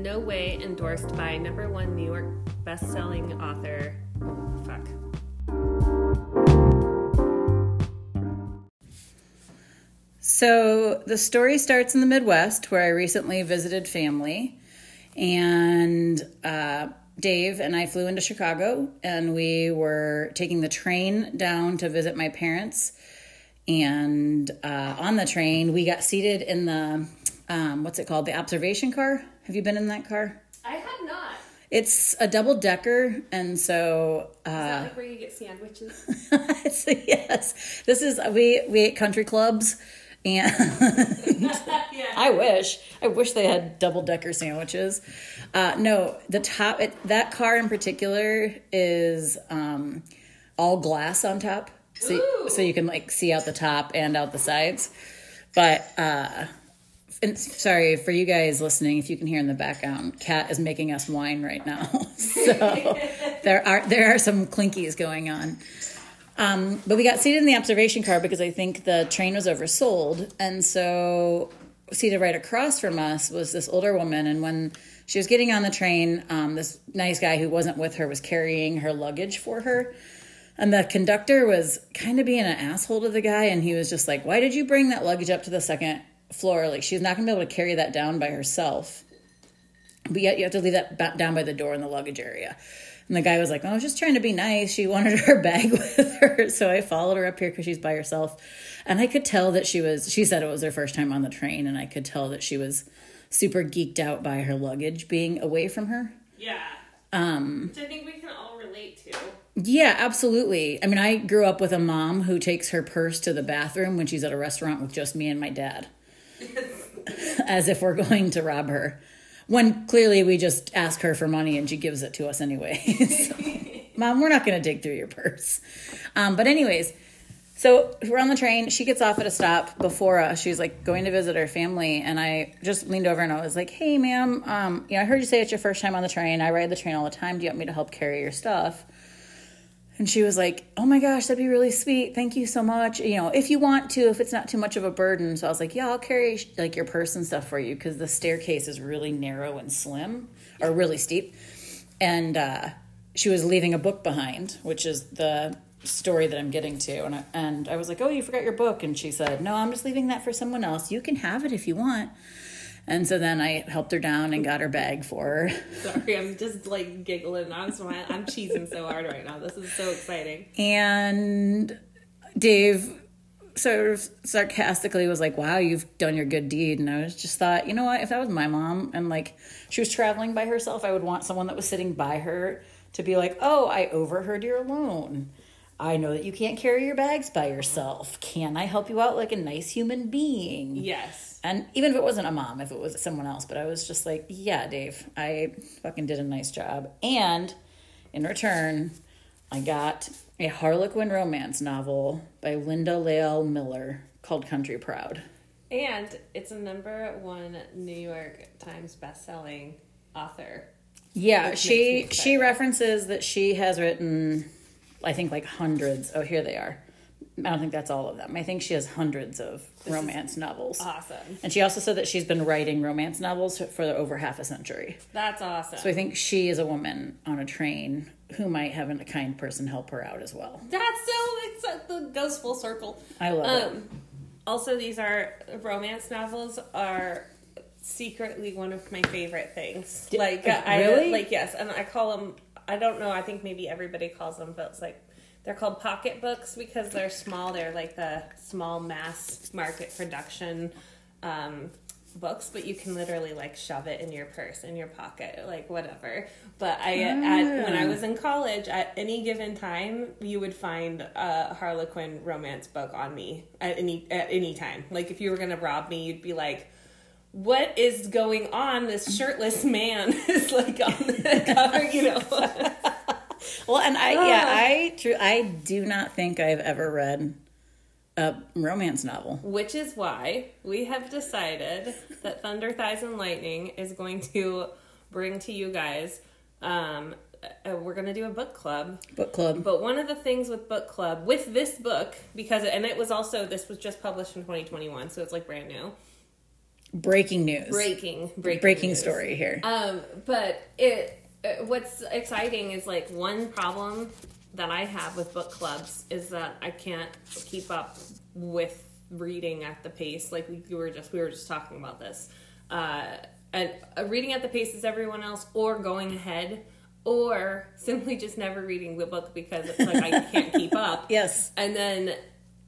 in no way endorsed by #1 New York best-selling author. Fuck. So the story starts in the Midwest, where I recently visited family, and Dave and I flew into Chicago, and we were taking the train down to visit my parents. And on the train, we got seated in the, what's it called? The observation car. Have you been in that car? I have not. It's a double decker. And so, is that like where you get sandwiches? Yes. This is, we ate country clubs, and yeah. I wish they had double decker sandwiches. No, the top, that car in particular is, all glass on top. So you can like see out the top and out the sides. But and sorry for you guys listening if you can hear in the background, Kat is making us wine right now. So there are some clinkies going on. But we got seated in the observation car because I think the train was oversold, and so seated right across from us was this older woman, and when she was getting on the train, this nice guy who wasn't with her was carrying her luggage for her. And the conductor was kind of being an asshole to the guy, and he was just like, why did you bring that luggage up to the second floor? Like, she's not going to be able to carry that down by herself. But yet you have to leave that down by the door in the luggage area. And the guy was like, oh, I was just trying to be nice. She wanted her bag with her. So I followed her up here because she's by herself. And I could tell that she said it was her first time on the train, and I could tell that she was super geeked out by her luggage being away from her. Yeah. Which I think we can all relate to. Yeah, absolutely. I mean, I grew up with a mom who takes her purse to the bathroom when she's at a restaurant with just me and my dad. As if we're going to rob her. When clearly we just ask her for money and she gives it to us anyway. So, Mom, we're not going to dig through your purse. But anyways, so we're on the train. She gets off at a stop before us. She's like going to visit her family. And I just leaned over and I was like, hey, ma'am, I heard you say it's your first time on the train. I ride the train all the time. Do you want me to help carry your stuff? And she was like, oh my gosh, that'd be really sweet. Thank you so much. You know, if you want to, if it's not too much of a burden. So I was like, yeah, I'll carry like your purse and stuff for you, because the staircase is really narrow and slim, or really steep. And she was leaving a book behind, which is the story that I'm getting to. And I was like, oh, you forgot your book. And she said, no, I'm just leaving that for someone else. You can have it if you want. And so then I helped her down and got her bag for her. Sorry, I'm just like giggling. I'm cheesing so hard right now. This is so exciting. And Dave sort of sarcastically was like, wow, you've done your good deed. And I just thought, you know what? If that was my mom and like she was traveling by herself, I would want someone that was sitting by her to be like, oh, I overheard you're alone. I know that you can't carry your bags by yourself. Can I help you out like a nice human being? Yes. And even if it wasn't a mom, if it was someone else, but I was just like, yeah, Dave, I fucking did a nice job. And in return, I got a Harlequin romance novel by Linda Lael Miller called Country Proud. And it's a #1 New York Times bestselling author. Yeah, she references that she has written... I think like hundreds. Oh, here they are. I don't think that's all of them. I think she has hundreds of romance novels. Awesome. And she also said that she's been writing romance novels for over half a century. That's awesome. So I think she is a woman on a train who might have a kind person help her out as well. It goes full circle. I love it. Also, these are romance novels are secretly one of my favorite things. Really? Yes, and I call them. I don't know. I think maybe everybody calls them, but it's like they're called pocket books because they're small. They're like the small mass market production books, but you can literally like shove it in your purse, in your pocket, like whatever. But when I was in college, at any given time, you would find a Harlequin romance book on me at any time. Like if you were gonna rob me, you'd be like, what is going on? This shirtless man is like on the cover, you know. Well, and I do not think I've ever read a romance novel. Which is why we have decided that Thunder, Thighs, and Lightning is going to bring to you guys, we're going to do a book club. Book club. But one of the things with book club, with this book, because, and it was also, this was just published in 2021, so it's like brand new. breaking news. Breaking news. Story here. But what's exciting is, like, one problem that I have with book clubs is that I can't keep up with reading at the pace. Like we were just talking about this. And reading at the pace as everyone else, or going ahead, or simply just never reading the book because it's like I can't keep up. Yes. And then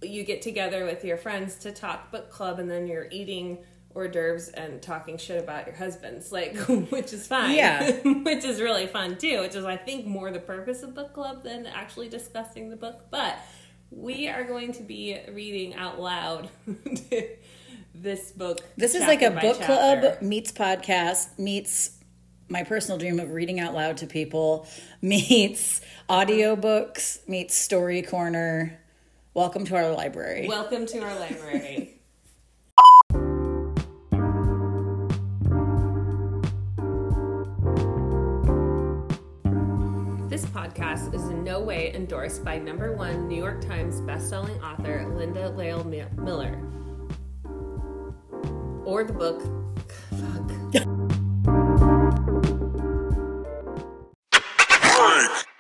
you get together with your friends to talk book club, and then you're eating hors d'oeuvres and talking shit about your husbands, like, which is fine. Yeah. Which is really fun too, which is, I think, more the purpose of book club than actually discussing the book. But we are going to be reading out loud this book. This is like a book club meets podcast, meets my personal dream of reading out loud to people, meets audiobooks, meets Story Corner. Welcome to our library. Welcome to our library. This podcast is in no way endorsed by #1 New York Times bestselling author Linda Lael Miller, or the book